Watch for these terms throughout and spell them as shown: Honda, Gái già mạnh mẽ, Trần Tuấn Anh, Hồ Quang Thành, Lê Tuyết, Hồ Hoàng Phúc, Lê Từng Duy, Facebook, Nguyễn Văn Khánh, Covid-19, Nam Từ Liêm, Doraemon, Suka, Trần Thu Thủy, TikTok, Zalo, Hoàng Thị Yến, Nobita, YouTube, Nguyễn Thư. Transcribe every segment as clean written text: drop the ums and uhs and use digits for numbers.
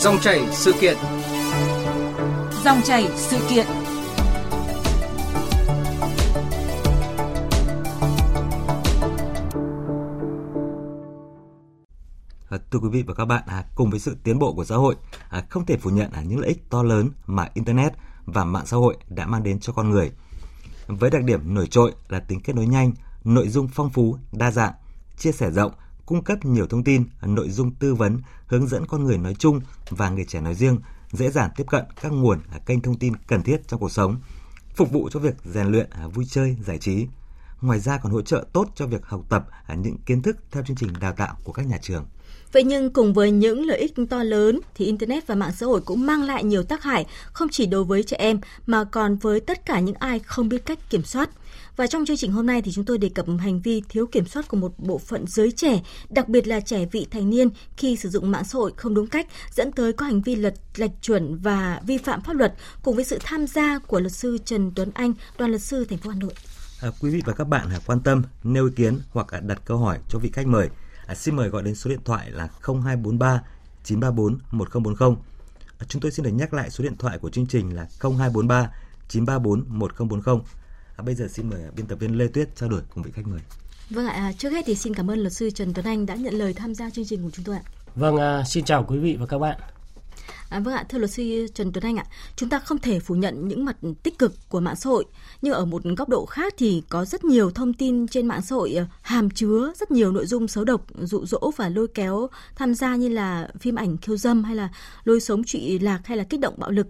Dòng chảy sự kiện. Dòng chảy sự kiện. Thưa quý vị và các bạn, cùng với sự tiến bộ của xã hội, không thể phủ nhận những lợi ích to lớn mà Internet và mạng xã hội đã mang đến cho con người. Với đặc điểm nổi trội là tính kết nối nhanh, nội dung phong phú, đa dạng, chia sẻ rộng, cung cấp nhiều thông tin, nội dung tư vấn, hướng dẫn con người nói chung và người trẻ nói riêng, dễ dàng tiếp cận các nguồn kênh thông tin cần thiết trong cuộc sống, phục vụ cho việc rèn luyện, vui chơi, giải trí. Ngoài ra còn hỗ trợ tốt cho việc học tập những kiến thức theo chương trình đào tạo của các nhà trường. Vậy nhưng cùng với những lợi ích to lớn thì Internet và mạng xã hội cũng mang lại nhiều tác hại không chỉ đối với trẻ em mà còn với tất cả những ai không biết cách kiểm soát. Và trong chương trình hôm nay thì chúng tôi đề cập hành vi thiếu kiểm soát của một bộ phận giới trẻ, đặc biệt là trẻ vị thành niên khi sử dụng mạng xã hội không đúng cách dẫn tới có hành vi lệch chuẩn và vi phạm pháp luật cùng với sự tham gia của luật sư Trần Tuấn Anh, đoàn luật sư thành phố Hà Nội. Quý vị và các bạn quan tâm, nêu ý kiến hoặc đặt câu hỏi cho vị khách mời, xin mời gọi đến số điện thoại là 0243 934 1040. Chúng tôi xin được nhắc lại số điện thoại của chương trình là 0243 934 1040. Bây giờ xin mời biên tập viên Lê Tuyết trao đổi cùng vị khách mời. Vâng ạ, trước hết thì xin cảm ơn luật sư Trần Tuấn Anh đã nhận lời tham gia chương trình của chúng tôi ạ. Vâng, xin chào quý vị và các bạn. Vâng ạ, thưa luật sư Trần Tuấn Anh ạ, chúng ta không thể phủ nhận những mặt tích cực của mạng xã hội, nhưng ở một góc độ khác thì có rất nhiều thông tin trên mạng xã hội hàm chứa rất nhiều nội dung xấu độc, dụ dỗ và lôi kéo tham gia như là phim ảnh khiêu dâm hay là lôi sống trụy lạc hay là kích động bạo lực.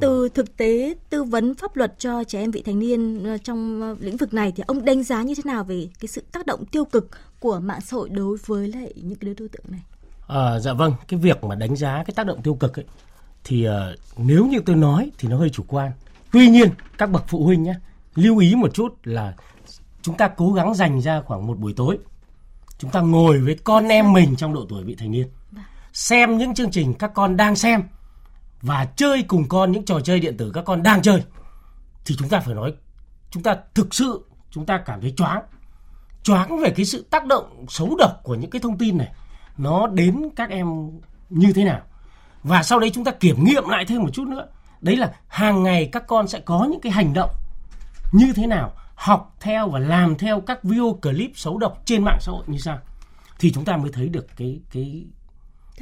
Từ thực tế tư vấn pháp luật cho trẻ em vị thành niên trong lĩnh vực này thì ông đánh giá như thế nào về cái sự tác động tiêu cực của mạng xã hội đối với lại những cái đối tượng này? Dạ vâng, cái việc mà đánh giá cái tác động tiêu cực ấy, thì nếu như tôi nói thì nó hơi chủ quan. Tuy nhiên các bậc phụ huynh nhé, lưu ý một chút là chúng ta cố gắng dành ra khoảng một buổi tối, chúng ta ngồi với con em mình trong độ tuổi vị thành niên, xem những chương trình các con đang xem và chơi cùng con những trò chơi điện tử các con đang chơi. Thì chúng ta phải nói, chúng ta thực sự chúng ta cảm thấy choáng về cái sự tác động xấu độc của những cái thông tin này, nó đến các em như thế nào. Và sau đấy chúng ta kiểm nghiệm lại thêm một chút nữa, đấy là hàng ngày các con sẽ có những cái hành động như thế nào, học theo và làm theo các video clip xấu độc trên mạng xã hội như sao. Thì chúng ta mới thấy được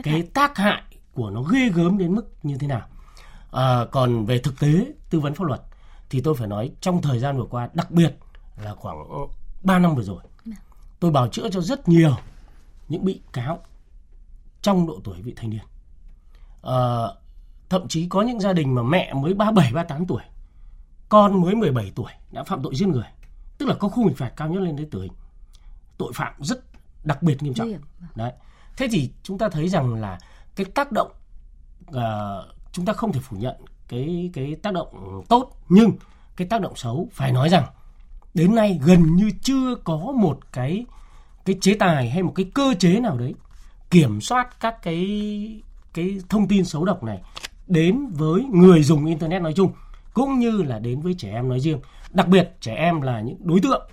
cái tác hại của nó ghê gớm đến mức như thế nào. Còn về thực tế tư vấn pháp luật thì tôi phải nói trong thời gian vừa qua, đặc biệt là khoảng 3 năm vừa rồi, tôi bào chữa cho rất nhiều những bị cáo trong độ tuổi vị thành niên. Thậm chí có những gia đình mà mẹ mới 37, 38 tuổi, con mới 17 tuổi đã phạm tội giết người, tức là có khung hình phạt cao nhất lên đến tử hình. Tội phạm rất đặc biệt nghiêm trọng. Đấy. Thế thì chúng ta thấy rằng là cái tác động, chúng ta không thể phủ nhận cái tác động tốt, nhưng cái tác động xấu phải nói rằng đến nay gần như chưa có một cái chế tài hay một cái cơ chế nào đấy kiểm soát các cái thông tin xấu độc này đến với người dùng Internet nói chung cũng như là đến với trẻ em nói riêng. Đặc biệt trẻ em là những đối tượng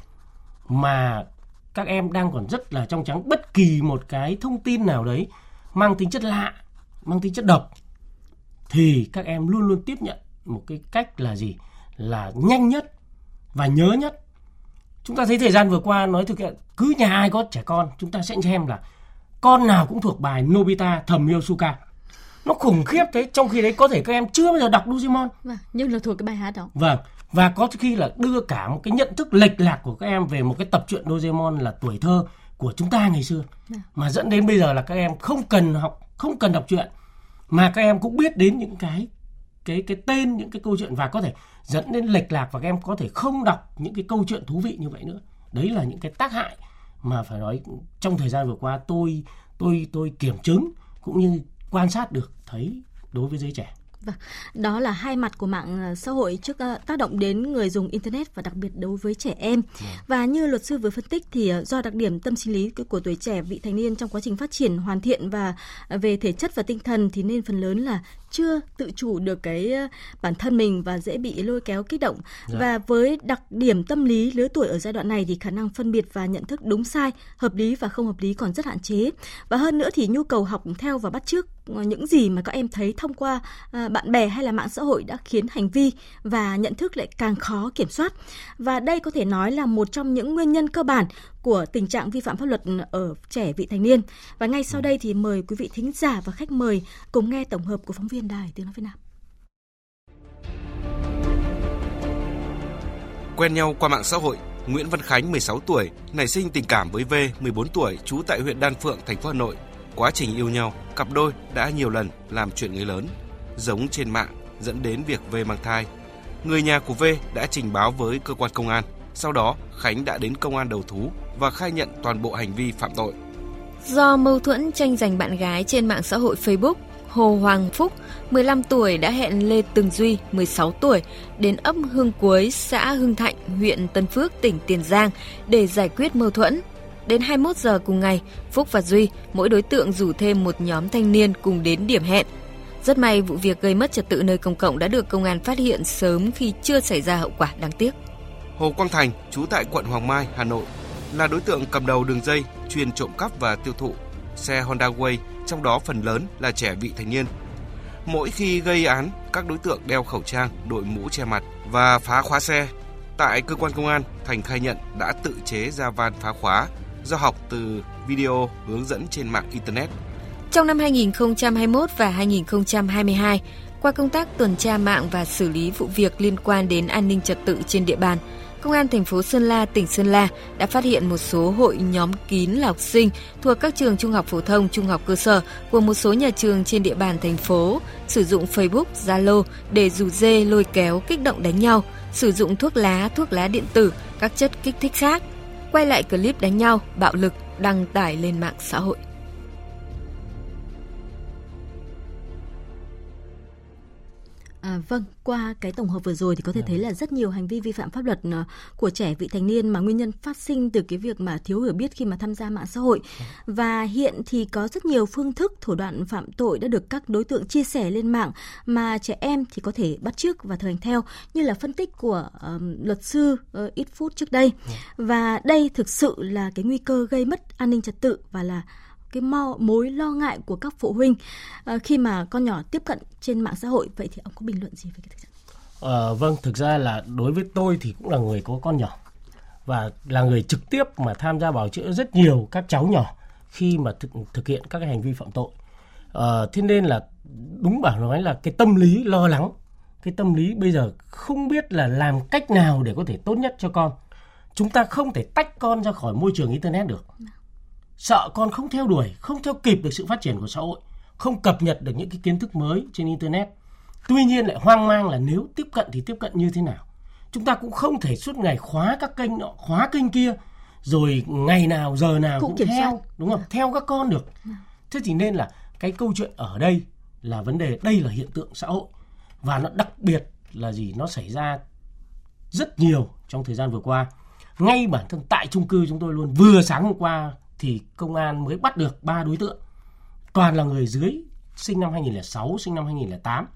mà các em đang còn rất là trong trắng, bất kỳ một cái thông tin nào đấy mang tính chất lạ, mang tính chất độc thì các em luôn luôn tiếp nhận một cái cách là gì? Là nhanh nhất và nhớ nhất. Chúng ta thấy thời gian vừa qua nói thực hiện, cứ nhà ai có trẻ con chúng ta sẽ xem là con nào cũng thuộc bài Nobita Thầm Yêu Suka. Nó khủng khiếp thế, trong khi đấy có thể các em chưa bao giờ đọc Doraemon. Vâng, nhưng là thuộc cái bài hát đó. Vâng, và có khi là đưa cả một cái nhận thức lệch lạc của các em về một cái tập truyện Doraemon là tuổi thơ của chúng ta ngày xưa. Vâng. Mà dẫn đến bây giờ là các em không cần học, không cần đọc truyện mà các em cũng biết đến những cái tên, những cái câu chuyện và có thể dẫn đến lệch lạc và các em có thể không đọc những cái câu chuyện thú vị như vậy nữa. Đấy là những cái tác hại mà phải nói trong thời gian vừa qua tôi kiểm chứng cũng như quan sát được thấy đối với giới trẻ. Vâng, đó là hai mặt của mạng xã hội trước tác động đến người dùng Internet và đặc biệt đối với trẻ em. Và như luật sư vừa phân tích thì do đặc điểm tâm sinh lý của tuổi trẻ vị thành niên trong quá trình phát triển hoàn thiện và về thể chất và tinh thần thì nên phần lớn là chưa tự chủ được cái bản thân mình và dễ bị lôi kéo kích động. Dạ. Và với đặc điểm tâm lý lứa tuổi ở giai đoạn này thì khả năng phân biệt và nhận thức đúng sai, hợp lý và không hợp lý còn rất hạn chế. Và hơn nữa thì nhu cầu học theo và bắt chước những gì mà các em thấy thông qua bạn bè hay là mạng xã hội đã khiến hành vi và nhận thức lại càng khó kiểm soát. Và đây có thể nói là một trong những nguyên nhân cơ bản của tình trạng vi phạm pháp luật ở trẻ vị thành niên. Và ngay sau đây thì mời quý vị thính giả và khách mời cùng nghe tổng hợp của phóng viên Đài Tiếng nói Việt Nam. Quen nhau qua mạng xã hội, Nguyễn Văn Khánh 16 tuổi nảy sinh tình cảm với V 14 tuổi trú tại huyện Đan Phượng, thành phố Hà Nội. Quá trình yêu nhau, cặp đôi đã nhiều lần làm chuyện người lớn, giống trên mạng dẫn đến việc V mang thai. Người nhà của V đã trình báo với cơ quan công an. Sau đó, Khánh đã đến công an đầu thú và khai nhận toàn bộ hành vi phạm tội. Do mâu thuẫn tranh giành bạn gái trên mạng xã hội Facebook, Hồ Hoàng Phúc, 15 tuổi đã hẹn Lê Từng Duy, 16 tuổi, đến ấp Hương Cuối, xã Hưng Thạnh, huyện Tân Phước, tỉnh Tiền Giang để giải quyết mâu thuẫn. Đến 21 giờ cùng ngày, Phúc và Duy, mỗi đối tượng rủ thêm một nhóm thanh niên cùng đến điểm hẹn. Rất may vụ việc gây mất trật tự nơi công cộng đã được công an phát hiện sớm khi chưa xảy ra hậu quả đáng tiếc. Hồ Quang Thành, trú tại quận Hoàng Mai, Hà Nội, là đối tượng cầm đầu đường dây chuyên trộm cắp và tiêu thụ xe Honda Way, trong đó phần lớn là trẻ vị thành niên. Mỗi khi gây án, các đối tượng đeo khẩu trang, đội mũ che mặt và phá khóa xe. Tại cơ quan công an, Thành khai nhận đã tự chế ra van phá khóa do học từ video hướng dẫn trên mạng Internet. Trong năm 2021 và 2022, qua công tác tuần tra mạng và xử lý vụ việc liên quan đến an ninh trật tự trên địa bàn, Công an thành phố Sơn La, tỉnh Sơn La đã phát hiện một số hội nhóm kín là học sinh thuộc các trường trung học phổ thông, trung học cơ sở của một số nhà trường trên địa bàn thành phố sử dụng Facebook, Zalo để rủ rê, lôi kéo, kích động đánh nhau, sử dụng thuốc lá điện tử, các chất kích thích khác, quay lại clip đánh nhau, bạo lực, đăng tải lên mạng xã hội. Vâng, qua cái tổng hợp vừa rồi thì có thể thấy là rất nhiều hành vi vi phạm pháp luật của trẻ vị thành niên mà nguyên nhân phát sinh từ cái việc mà thiếu hiểu biết khi mà tham gia mạng xã hội. Và hiện thì có rất nhiều phương thức, thủ đoạn phạm tội đã được các đối tượng chia sẻ lên mạng mà trẻ em thì có thể bắt chước và thực hành theo, như là phân tích của luật sư ít phút trước đây. Và đây thực sự là cái nguy cơ gây mất an ninh trật tự và là cái mối lo ngại của các phụ huynh khi mà con nhỏ tiếp cận trên mạng xã hội. Vậy thì ông có bình luận gì về cái thực trạng? Vâng, thực ra là đối với tôi thì cũng là người có con nhỏ và là người trực tiếp mà tham gia bào chữa rất nhiều các cháu nhỏ khi mà thực hiện các cái hành vi phạm tội. Thế nên là đúng bảo nói là cái tâm lý lo lắng, cái tâm lý bây giờ không biết là làm cách nào để có thể tốt nhất cho con. Chúng ta không thể tách con ra khỏi môi trường Internet được. Sợ con không theo đuổi, không theo kịp được sự phát triển của xã hội, không cập nhật được những cái kiến thức mới trên Internet. Tuy nhiên lại hoang mang là nếu tiếp cận thì tiếp cận như thế nào. Chúng ta cũng không thể suốt ngày khóa các kênh nọ, khóa kênh kia, rồi ngày nào, giờ nào cũng theo, đúng không? Theo các con được. Thế thì nên là cái câu chuyện ở đây là vấn đề, đây là hiện tượng xã hội. Và nó đặc biệt là gì? Nó xảy ra rất nhiều trong thời gian vừa qua. Ngay bản thân tại chung cư chúng tôi luôn, vừa sáng hôm qua thì công an mới bắt được 3 đối tượng, toàn là người dưới, sinh năm 2006, sinh năm 2008,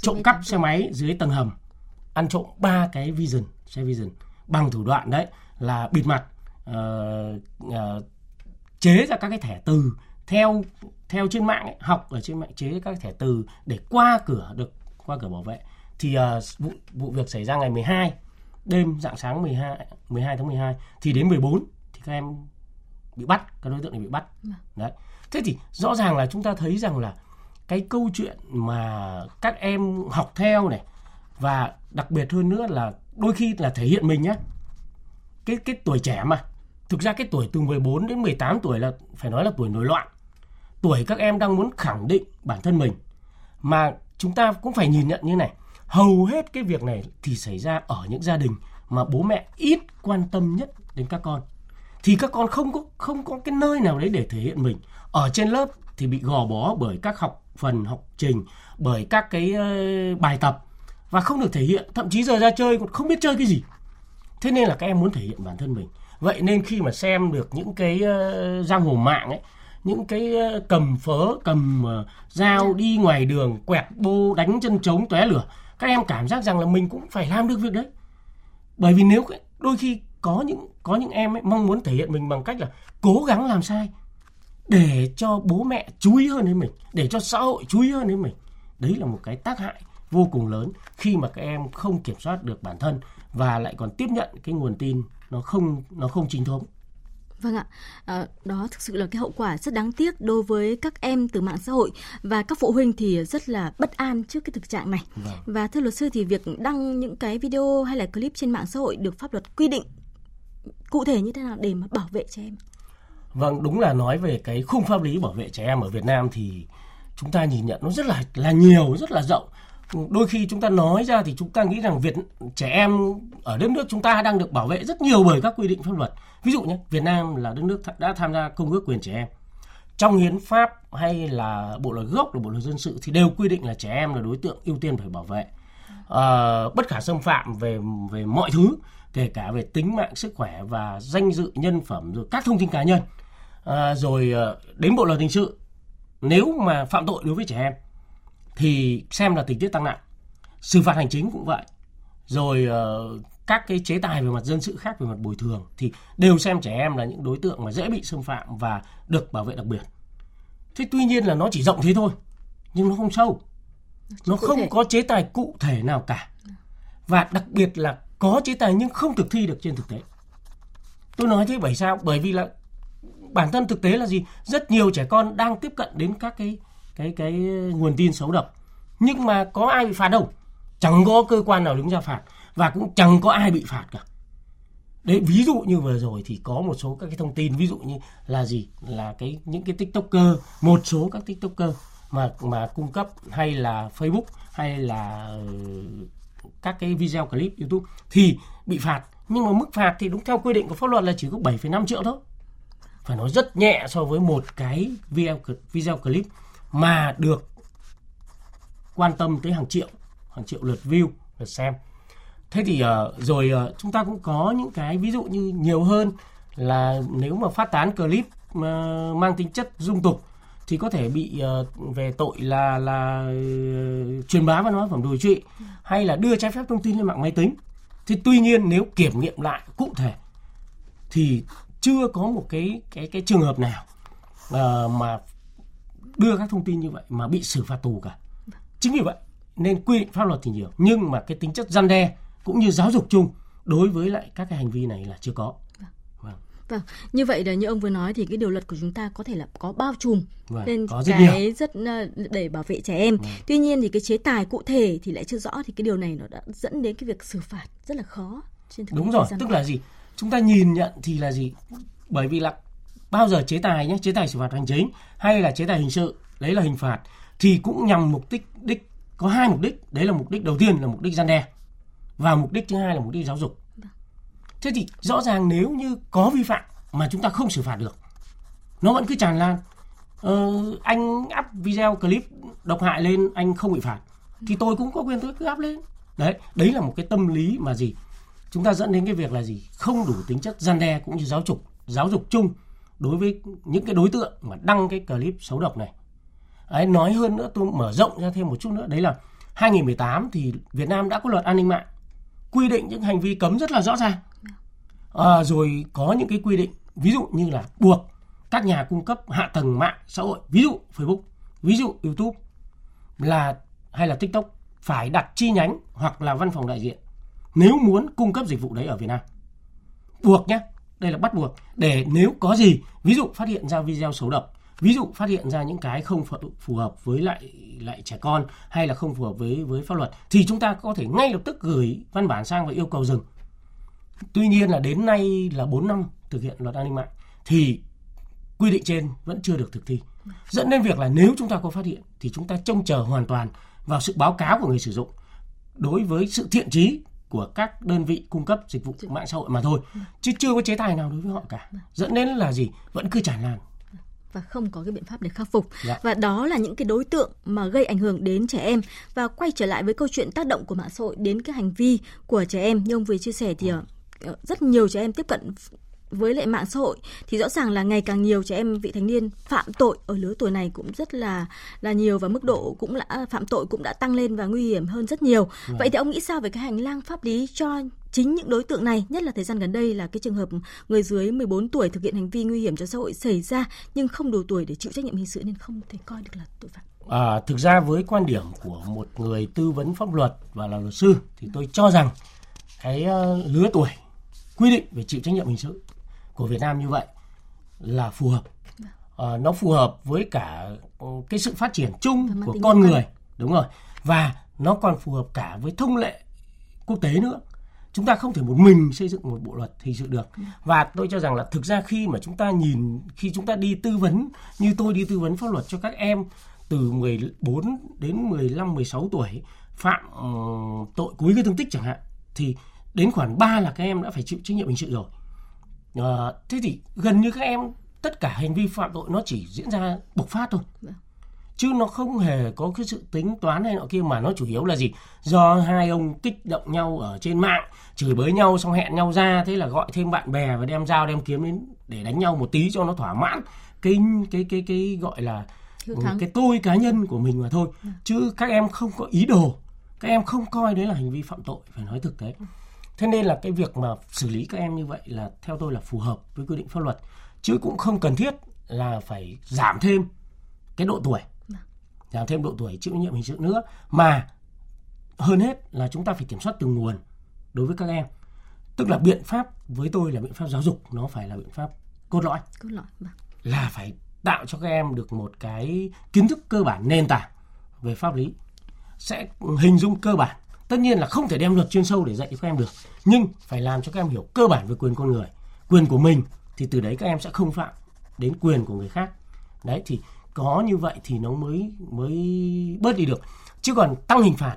trộm cắp xe máy dưới tầng hầm, ăn trộm 3 cái Vision, xe Vision, bằng thủ đoạn đấy là bịt mặt, chế ra các cái thẻ từ theo trên mạng ấy, học ở trên mạng chế các thẻ từ để qua cửa bảo vệ. Thì vụ việc xảy ra ngày 12 đêm, rạng sáng 12 tháng 12 thì đến 14 thì các em bị bắt, các đối tượng này bị bắt. Đấy. Thế thì rõ ràng là chúng ta thấy rằng là cái câu chuyện mà các em học theo này, và đặc biệt hơn nữa là đôi khi là thể hiện mình nhá. Cái tuổi trẻ mà. Thực ra cái tuổi từ 14 đến 18 tuổi là phải nói là tuổi nổi loạn. Tuổi các em đang muốn khẳng định bản thân mình. Mà chúng ta cũng phải nhìn nhận như này, hầu hết cái việc này thì xảy ra ở những gia đình mà bố mẹ ít quan tâm nhất đến các con. Thì các con không có cái nơi nào đấy để thể hiện mình. Ở trên lớp thì bị gò bó bởi các học trình, bởi các cái bài tập, và không được thể hiện. Thậm chí giờ ra chơi còn không biết chơi cái gì. Thế nên là các em muốn thể hiện bản thân mình. Vậy nên khi mà xem được những cái giang hồ mạng ấy, những cái cầm phớ, cầm dao đi ngoài đường, quẹt bô, đánh chân trống tóe lửa, các em cảm giác rằng là mình cũng phải làm được việc đấy. Bởi vì nếu đôi khi có những em ấy mong muốn thể hiện mình bằng cách là cố gắng làm sai để cho bố mẹ chú ý hơn đến mình, để cho xã hội chú ý hơn đến mình. Đấy là một cái tác hại vô cùng lớn khi mà các em không kiểm soát được bản thân và lại còn tiếp nhận cái nguồn tin nó không chính thống. Vâng ạ, đó thực sự là cái hậu quả rất đáng tiếc đối với các em từ mạng xã hội, và các phụ huynh thì rất là bất an trước cái thực trạng này. Vâng. Và thưa luật sư thì việc đăng những cái video hay là clip trên mạng xã hội được pháp luật quy định cụ thể như thế nào để mà bảo vệ trẻ em? Vâng, đúng là nói về cái khung pháp lý bảo vệ trẻ em ở Việt Nam thì chúng ta nhìn nhận nó rất là nhiều, rất là rộng. Đôi khi chúng ta nói ra thì chúng ta nghĩ rằng trẻ em ở đất nước chúng ta đang được bảo vệ rất nhiều bởi các quy định pháp luật. Ví dụ nhé, Việt Nam là đất nước đã tham gia Công ước Quyền Trẻ Em. Trong hiến pháp hay là bộ luật gốc là bộ luật dân sự thì đều quy định là trẻ em là đối tượng ưu tiên phải bảo vệ, bất khả xâm phạm về mọi thứ, kể cả về tính mạng, sức khỏe và danh dự, nhân phẩm, rồi các thông tin cá nhân. Rồi đến bộ luật hình sự, nếu mà phạm tội đối với trẻ em thì xem là tình tiết tăng nặng, xử phạt hành chính cũng vậy, rồi các cái chế tài về mặt dân sự khác, về mặt bồi thường thì đều xem trẻ em là những đối tượng mà dễ bị xâm phạm và được bảo vệ đặc biệt. Thế tuy nhiên là nó chỉ rộng thế thôi, nhưng nó không sâu, nó không có chế tài cụ thể nào cả, và đặc biệt là có chế tài nhưng không thực thi được trên thực tế. Tôi nói thế bởi sao? Bởi vì là bản thân thực tế là gì? Rất nhiều trẻ con đang tiếp cận đến các cái nguồn tin xấu độc, nhưng mà có ai bị phạt đâu, chẳng có cơ quan nào đứng ra phạt và cũng chẳng có ai bị phạt cả. Đấy, ví dụ như vừa rồi thì có một số các cái thông tin, ví dụ như là gì, là những cái TikToker, một số các TikToker mà cung cấp, hay là Facebook, hay là các cái video clip YouTube thì bị phạt, nhưng mà mức phạt thì đúng theo quy định của pháp luật là chỉ có 7,5 triệu thôi. Phải nói rất nhẹ so với một cái video clip mà được quan tâm tới hàng triệu lượt view, lượt xem. Thế thì rồi chúng ta cũng có những cái ví dụ như nhiều hơn là nếu mà phát tán clip mang tính chất dung tục thì có thể bị về tội là truyền bá văn hóa phẩm đồi trụy, hay là đưa trái phép thông tin lên mạng máy tính. Thì tuy nhiên nếu kiểm nghiệm lại cụ thể thì chưa có một cái trường hợp nào mà đưa các thông tin như vậy mà bị xử phạt tù cả. Chính vì vậy nên quy định pháp luật thì nhiều, nhưng mà cái tính chất răn đe cũng như giáo dục chung đối với lại các cái hành vi này là chưa có. Vâng, như vậy là như ông vừa nói thì cái điều luật của chúng ta có thể là có bao trùm nên cái rất để bảo vệ trẻ em. Tuy nhiên thì cái chế tài cụ thể thì lại chưa rõ, thì cái điều này nó đã dẫn đến cái việc xử phạt rất là khó trên thực tế. Đúng rồi, tức là gì? Chúng ta nhìn nhận thì là gì? Bởi vì là bao giờ chế tài nhé, chế tài xử phạt hành chính hay là chế tài hình sự, đấy là hình phạt, thì cũng nhằm mục đích có hai mục đích. Đấy là mục đích đầu tiên là mục đích răn đe, và mục đích thứ hai là mục đích giáo dục. Thế thì rõ ràng nếu như có vi phạm mà chúng ta không xử phạt được, nó vẫn cứ tràn lan. Anh up video clip độc hại lên, anh không bị phạt thì tôi cũng có quyền, tôi cứ up lên. Đấy là một cái tâm lý mà gì? Chúng ta dẫn đến cái việc là gì? Không đủ tính chất răn đe cũng như giáo dục chung đối với những cái đối tượng mà đăng cái clip xấu độc này. Đấy, nói hơn nữa, tôi mở rộng ra thêm một chút nữa, đấy là 2018 thì Việt Nam đã có luật an ninh mạng quy định những hành vi cấm rất là rõ ràng. Rồi có những cái quy định ví dụ như là buộc các nhà cung cấp hạ tầng mạng xã hội, ví dụ Facebook, ví dụ YouTube hay là TikTok phải đặt chi nhánh hoặc là văn phòng đại diện nếu muốn cung cấp dịch vụ đấy ở Việt Nam. Buộc nhé, đây là bắt buộc, để nếu có gì, ví dụ phát hiện ra video xấu độc, ví dụ phát hiện ra những cái không phù hợp với lại trẻ con hay là không phù hợp với pháp luật, thì chúng ta có thể ngay lập tức gửi văn bản sang và yêu cầu dừng. Tuy nhiên là đến nay là 4 năm thực hiện luật an ninh mạng thì quy định trên vẫn chưa được thực thi, dẫn đến việc là nếu chúng ta có phát hiện thì chúng ta trông chờ hoàn toàn vào sự báo cáo của người sử dụng đối với sự thiện trí của các đơn vị cung cấp dịch vụ mạng xã hội mà thôi, chứ chưa có chế tài nào đối với họ cả, dẫn đến là gì? Vẫn cứ tràn lan và không có cái biện pháp để khắc phục. Dạ. Và đó là những cái đối tượng mà gây ảnh hưởng đến trẻ em. Và quay trở lại với câu chuyện tác động của mạng xã hội đến cái hành vi của trẻ em, như ông vừa chia sẻ thì rất nhiều trẻ em tiếp cận với lại mạng xã hội thì rõ ràng là ngày càng nhiều trẻ em vị thành niên phạm tội ở lứa tuổi này cũng rất là nhiều, và mức độ cũng là phạm tội cũng đã tăng lên và nguy hiểm hơn rất nhiều. Vậy thì ông nghĩ sao về cái hành lang pháp lý cho chính những đối tượng này, nhất là thời gian gần đây là cái trường hợp người dưới 14 tuổi thực hiện hành vi nguy hiểm cho xã hội xảy ra nhưng không đủ tuổi để chịu trách nhiệm hình sự nên không thể coi được là tội phạm? Thực ra với quan điểm của một người tư vấn pháp luật và là luật sư thì tôi cho rằng cái lứa tuổi quy định về chịu trách nhiệm hình sự của Việt Nam như vậy là phù hợp. Nó phù hợp với cả cái sự phát triển chung của con người, đúng rồi, và nó còn phù hợp cả với thông lệ quốc tế nữa. Chúng ta không thể một mình xây dựng một bộ luật hình sự được. Và tôi cho rằng là thực ra khi mà chúng ta nhìn, khi chúng ta đi tư vấn, như tôi đi tư vấn pháp luật cho các em từ 14 đến 15, 16 tuổi phạm tội cố ý gây thương tích chẳng hạn, thì đến khoảng 3 là các em đã phải chịu trách nhiệm hình sự rồi. Thế thì gần như các em tất cả hành vi phạm tội nó chỉ diễn ra bộc phát thôi, chứ nó không hề có cái sự tính toán hay nọ kia, mà nó chủ yếu là gì? Do hai ông kích động nhau ở trên mạng, chửi bới nhau xong hẹn nhau ra, thế là gọi thêm bạn bè và đem dao đem kiếm đến để đánh nhau một tí cho nó thỏa mãn cái gọi là cái tôi cá nhân của mình mà thôi. Chứ các em không có ý đồ, các em không coi đấy là hành vi phạm tội, phải nói thực tế. Thế nên là cái việc mà xử lý các em như vậy là theo tôi là phù hợp với quy định pháp luật, chứ cũng không cần thiết là phải giảm thêm cái độ tuổi, giảm thêm độ tuổi chịu trách nhiệm hình sự nữa. Mà hơn hết là chúng ta phải kiểm soát từ nguồn đối với các em. Tức là biện pháp với tôi là biện pháp giáo dục, nó phải là biện pháp cốt lõi. Là phải tạo cho các em được một cái kiến thức cơ bản nền tảng về pháp lý, sẽ hình dung cơ bản. Tất nhiên là không thể đem luật chuyên sâu để dạy cho các em được, nhưng phải làm cho các em hiểu cơ bản về quyền con người, quyền của mình, thì từ đấy các em sẽ không phạm đến quyền của người khác. Đấy, thì có như vậy thì nó mới bớt đi được. Chứ còn tăng hình phạt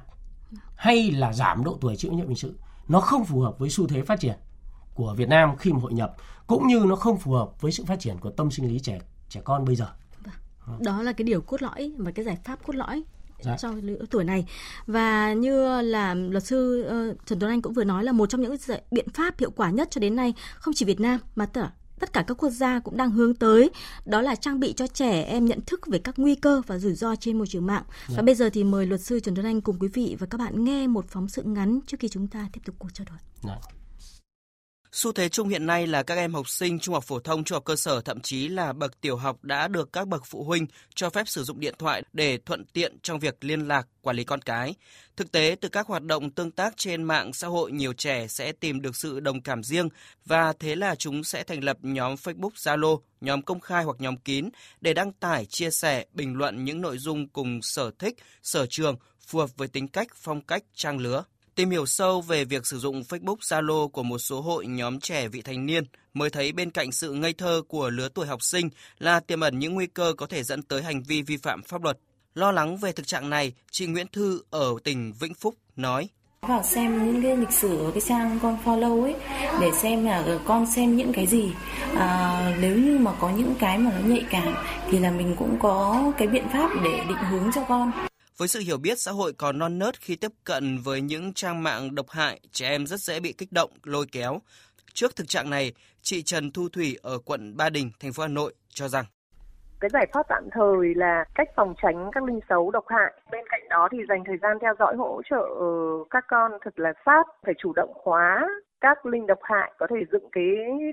hay là giảm độ tuổi chịu trách nhiệm hình sự, nó không phù hợp với xu thế phát triển của Việt Nam khi mà hội nhập, cũng như nó không phù hợp với sự phát triển của tâm sinh lý trẻ con bây giờ. Đó là cái điều cốt lõi và cái giải pháp cốt lõi cho lứa tuổi này. Và như là luật sư Trần Tuấn Anh cũng vừa nói, là một trong những biện pháp hiệu quả nhất cho đến nay không chỉ Việt Nam mà tất cả các quốc gia cũng đang hướng tới, đó là trang bị cho trẻ em nhận thức về các nguy cơ và rủi ro trên môi trường mạng. Và bây giờ thì mời luật sư Trần Tuấn Anh cùng quý vị và các bạn nghe một phóng sự ngắn trước khi chúng ta tiếp tục cuộc trao đổi. Xu thế chung hiện nay là các em học sinh trung học phổ thông, trung học cơ sở, thậm chí là bậc tiểu học đã được các bậc phụ huynh cho phép sử dụng điện thoại để thuận tiện trong việc liên lạc, quản lý con cái. Thực tế, từ các hoạt động tương tác trên mạng xã hội, nhiều trẻ sẽ tìm được sự đồng cảm riêng, và thế là chúng sẽ thành lập nhóm Facebook, Zalo, nhóm công khai hoặc nhóm kín để đăng tải, chia sẻ, bình luận những nội dung cùng sở thích, sở trường, phù hợp với tính cách, phong cách, trang lứa. Tìm hiểu sâu về việc sử dụng Facebook, Zalo của một số hội nhóm trẻ vị thành niên mới thấy bên cạnh sự ngây thơ của lứa tuổi học sinh là tiềm ẩn những nguy cơ có thể dẫn tới hành vi vi phạm pháp luật. Lo lắng về thực trạng này, chị Nguyễn Thư ở tỉnh Vĩnh Phúc nói: "Vào xem những cái lịch sử cái trang con follow ấy để xem là con xem những cái gì. Nếu như mà có những cái mà nó nhạy cảm thì là mình cũng có cái biện pháp để định hướng cho con." Với sự hiểu biết xã hội còn non nớt, khi tiếp cận với những trang mạng độc hại, trẻ em rất dễ bị kích động, lôi kéo. Trước thực trạng này, chị Trần Thu Thủy ở quận Ba Đình, thành phố Hà Nội cho rằng: "Cái giải pháp tạm thời là cách phòng tránh các linh xấu độc hại. Bên cạnh đó thì dành thời gian theo dõi, hỗ trợ các con thật là sát, phải chủ động khóa các linh độc hại, có thể dựng cái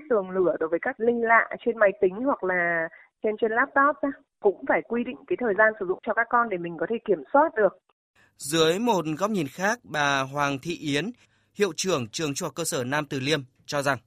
tường lửa đối với các linh lạ trên máy tính hoặc là trên laptop ra. Cũng phải quy định cái thời gian sử dụng cho các con để mình có thể kiểm soát được." Dưới một góc nhìn khác, bà Hoàng Thị Yến, hiệu trưởng trường trung học cơ sở Nam Từ Liêm cho rằng: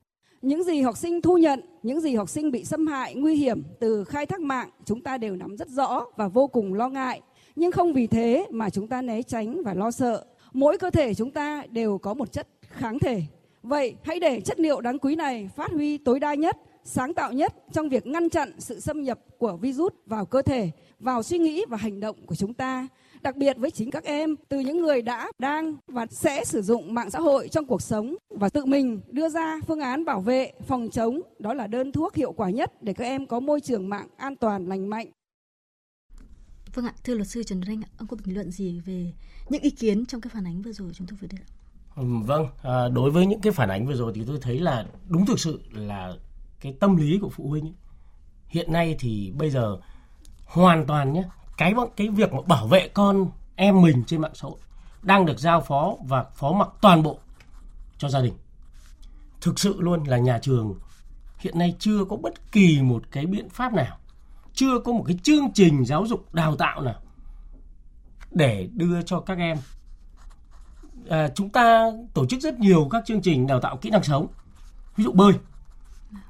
"Những gì học sinh thu nhận, những gì học sinh bị xâm hại, nguy hiểm từ khai thác mạng chúng ta đều nắm rất rõ và vô cùng lo ngại. Nhưng không vì thế mà chúng ta né tránh và lo sợ. Mỗi cơ thể chúng ta đều có một chất kháng thể. Vậy hãy để chất liệu đáng quý này phát huy tối đa nhất, sáng tạo nhất trong việc ngăn chặn sự xâm nhập của virus vào cơ thể, vào suy nghĩ và hành động của chúng ta, đặc biệt với chính các em, từ những người đã, đang và sẽ sử dụng mạng xã hội trong cuộc sống, và tự mình đưa ra phương án bảo vệ, phòng chống, đó là đơn thuốc hiệu quả nhất để các em có môi trường mạng an toàn, lành mạnh." Vâng ạ, thưa luật sư Trần Tuấn Anh, ông có bình luận gì về những ý kiến trong cái phản ánh vừa rồi chúng tôi vừa đưa? Vâng, đối với những cái phản ánh vừa rồi thì tôi thấy là đúng thực sự là cái tâm lý của phụ huynh ấy. Hiện nay thì bây giờ hoàn toàn nhé, cái việc mà bảo vệ con em mình trên mạng xã hội đang được giao phó và phó mặc toàn bộ cho gia đình. Thực sự luôn là nhà trường hiện nay chưa có bất kỳ một cái biện pháp nào, chưa có một cái chương trình giáo dục đào tạo nào để đưa cho các em. Chúng ta tổ chức rất nhiều các chương trình đào tạo kỹ năng sống, ví dụ bơi,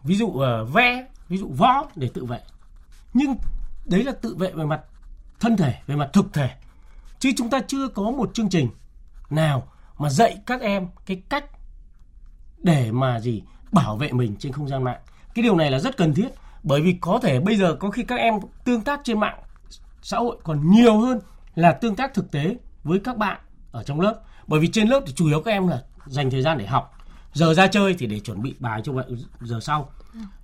ví dụ vẽ, ví dụ võ để tự vệ. Nhưng đấy là tự vệ về mặt thân thể, về mặt thực thể. Chứ chúng ta chưa có một chương trình nào mà dạy các em cái cách để mà bảo vệ mình trên không gian mạng. Cái điều này là rất cần thiết, bởi vì có thể bây giờ có khi các em tương tác trên mạng xã hội còn nhiều hơn là tương tác thực tế với các bạn ở trong lớp. Bởi vì trên lớp thì chủ yếu các em là dành thời gian để học, giờ ra chơi thì để chuẩn bị bài cho giờ sau,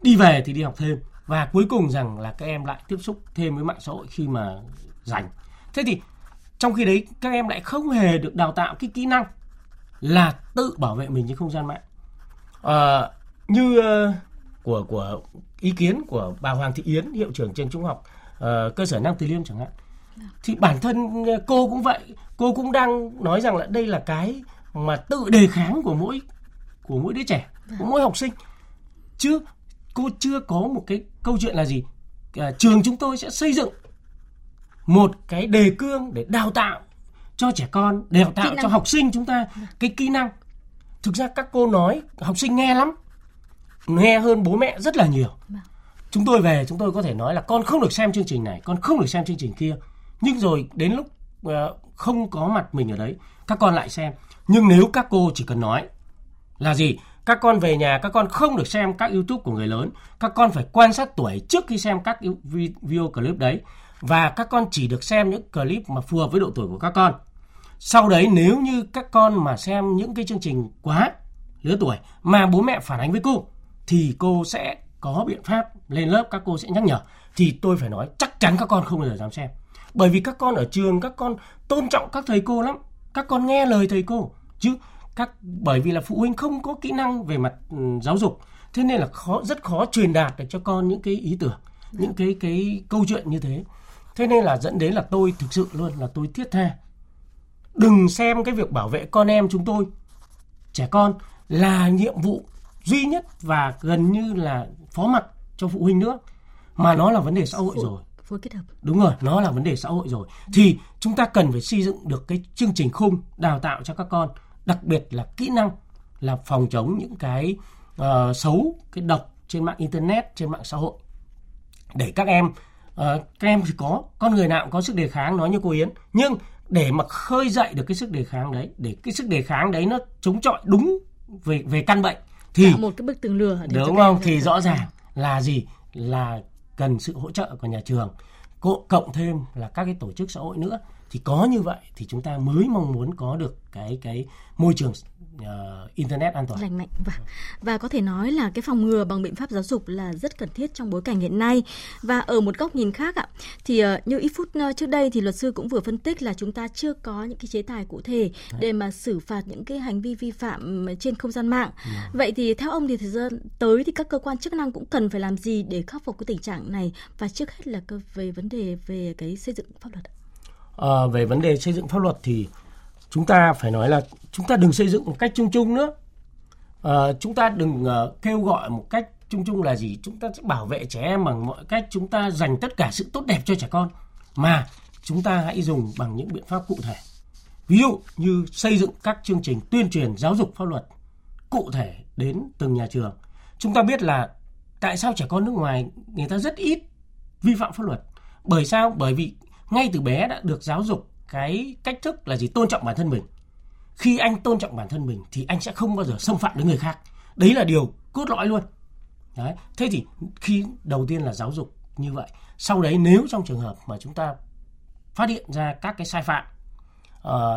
đi về thì đi học thêm, và cuối cùng rằng là các em lại tiếp xúc thêm với mạng xã hội khi mà rảnh. Thế thì trong khi đấy các em lại không hề được đào tạo cái kỹ năng là tự bảo vệ mình trên không gian mạng. Như của ý kiến của bà Hoàng Thị Yến, hiệu trưởng trường trung học cơ sở Nam Từ Liêm chẳng hạn, thì bản thân cô cũng vậy, cô cũng đang nói rằng là đây là cái mà tự đề kháng của mỗi đứa trẻ, của mỗi học sinh. Chứ cô chưa có một cái câu chuyện là trường chúng tôi sẽ xây dựng một cái đề cương để đào tạo cho trẻ con, đào tạo cho học sinh chúng ta cái kỹ năng. Thực ra các cô nói học sinh nghe lắm, nghe hơn bố mẹ rất là nhiều. Chúng tôi về chúng tôi có thể nói là con không được xem chương trình này, con không được xem chương trình kia. Nhưng rồi đến lúc không có mặt mình ở đấy, các con lại xem. Nhưng nếu các cô chỉ cần nói là các con về nhà, các con không được xem các YouTube của người lớn, các con phải quan sát tuổi trước khi xem các video clip đấy, và các con chỉ được xem những clip mà phù hợp với độ tuổi của các con. Sau đấy nếu như các con mà xem những cái chương trình quá lứa tuổi mà bố mẹ phản ánh với cô, thì cô sẽ có biện pháp lên lớp, các cô sẽ nhắc nhở. Thì tôi phải nói chắc chắn các con không bao giờ dám xem. Bởi vì các con ở trường, các con tôn trọng các thầy cô lắm, các con nghe lời thầy cô. Bởi vì là phụ huynh không có kỹ năng về mặt giáo dục, thế nên là rất khó truyền đạt được cho con những cái ý tưởng, những cái câu chuyện như thế. Thế nên là dẫn đến là tôi thực sự luôn là tôi thiết tha, đừng xem cái việc bảo vệ con em chúng tôi, trẻ con là nhiệm vụ duy nhất và gần như là phó mặc cho phụ huynh nữa, mà nó là vấn đề xã hội rồi. Đúng rồi, nó là vấn đề xã hội rồi. Thì chúng ta cần phải xây dựng được cái chương trình khung đào tạo cho các con, đặc biệt là kỹ năng là phòng chống những cái xấu, cái độc trên mạng internet, trên mạng xã hội, để các em thì có, con người nào cũng có sức đề kháng, nói như cô Yến, nhưng để mà khơi dậy được cái sức đề kháng đấy, để cái sức đề kháng đấy nó chống chọi đúng về căn bệnh, thì một cái bức tường lửa đúng không, thì rõ ràng là là cần sự hỗ trợ của nhà trường, cộng thêm là các cái tổ chức xã hội nữa. Thì có như vậy thì chúng ta mới mong muốn có được cái môi trường internet an toàn, lành mạnh, và có thể nói là cái phòng ngừa bằng biện pháp giáo dục là rất cần thiết trong bối cảnh hiện nay. Và ở một góc nhìn khác thì như ít phút trước đây thì luật sư cũng vừa phân tích là chúng ta chưa có những cái chế tài cụ thể để mà xử phạt những cái hành vi vi phạm trên không gian mạng. Vậy thì theo ông thì thời gian tới thì các cơ quan chức năng cũng cần phải làm gì để khắc phục cái tình trạng này, và trước hết là về vấn đề về cái xây dựng pháp luật? Về vấn đề xây dựng pháp luật thì chúng ta phải nói là chúng ta đừng xây dựng một cách chung chung nữa. Chúng ta đừng kêu gọi một cách chung chung là chúng ta sẽ bảo vệ trẻ em bằng mọi cách, chúng ta dành tất cả sự tốt đẹp cho trẻ con, mà chúng ta hãy dùng bằng những biện pháp cụ thể. Ví dụ như xây dựng các chương trình tuyên truyền giáo dục pháp luật cụ thể đến từng nhà trường. Chúng ta biết là tại sao trẻ con nước ngoài người ta rất ít vi phạm pháp luật. Bởi sao? Bởi vì ngay từ bé đã được giáo dục cái cách thức là tôn trọng bản thân mình. Khi anh tôn trọng bản thân mình thì anh sẽ không bao giờ xâm phạm đến người khác. Đấy là điều cốt lõi luôn. Đấy. Thế thì khi đầu tiên là giáo dục như vậy. Sau đấy nếu trong trường hợp mà chúng ta phát hiện ra các cái sai phạm,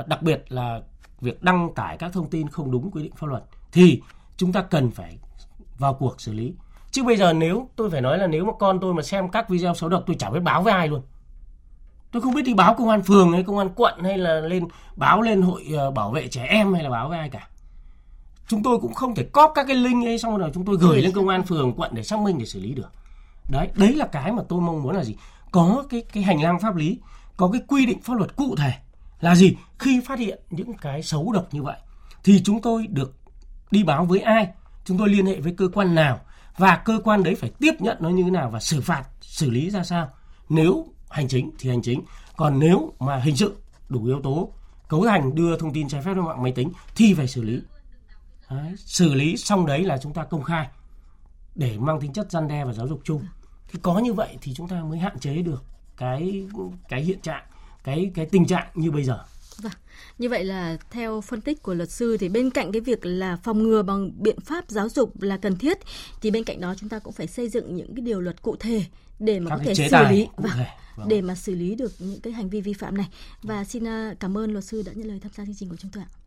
đặc biệt là việc đăng tải các thông tin không đúng quy định pháp luật, thì chúng ta cần phải vào cuộc xử lý. Chứ bây giờ tôi phải nói là nếu mà con tôi mà xem các video xấu độc, tôi chả biết báo với ai luôn. Tôi không biết đi báo công an phường hay công an quận, hay là lên báo lên hội bảo vệ trẻ em, hay là báo với ai cả. chúng tôi cũng không thể cóp các cái link ấy xong rồi chúng tôi gửi lên công an phường, quận để xác minh, để xử lý được. Đấy là cái mà tôi mong muốn là gì? Có cái hành lang pháp lý, có cái quy định pháp luật cụ thể là gì? Khi phát hiện những cái xấu độc như vậy thì chúng tôi được đi báo với ai? Chúng tôi liên hệ với cơ quan nào? Và cơ quan đấy phải tiếp nhận nó như thế nào và xử phạt, xử lý ra sao? Nếu hành chính thì hành chính. Còn nếu mà hình sự đủ yếu tố cấu thành đưa thông tin trái phép lên mạng máy tính thì phải xử lý. Đấy, xử lý xong đấy là chúng ta công khai để mang tính chất răn đe và giáo dục chung. Thì có như vậy thì chúng ta mới hạn chế được cái hiện trạng, cái tình trạng như bây giờ. Vâng. Như vậy là theo phân tích của luật sư thì bên cạnh cái việc là phòng ngừa bằng biện pháp giáo dục là cần thiết, thì bên cạnh đó chúng ta cũng phải xây dựng những cái điều luật cụ thể để mà có thể xử lý để mà xử lý được những cái hành vi vi phạm này. Và xin cảm ơn luật sư đã nhận lời tham gia chương trình của chúng tôi ạ.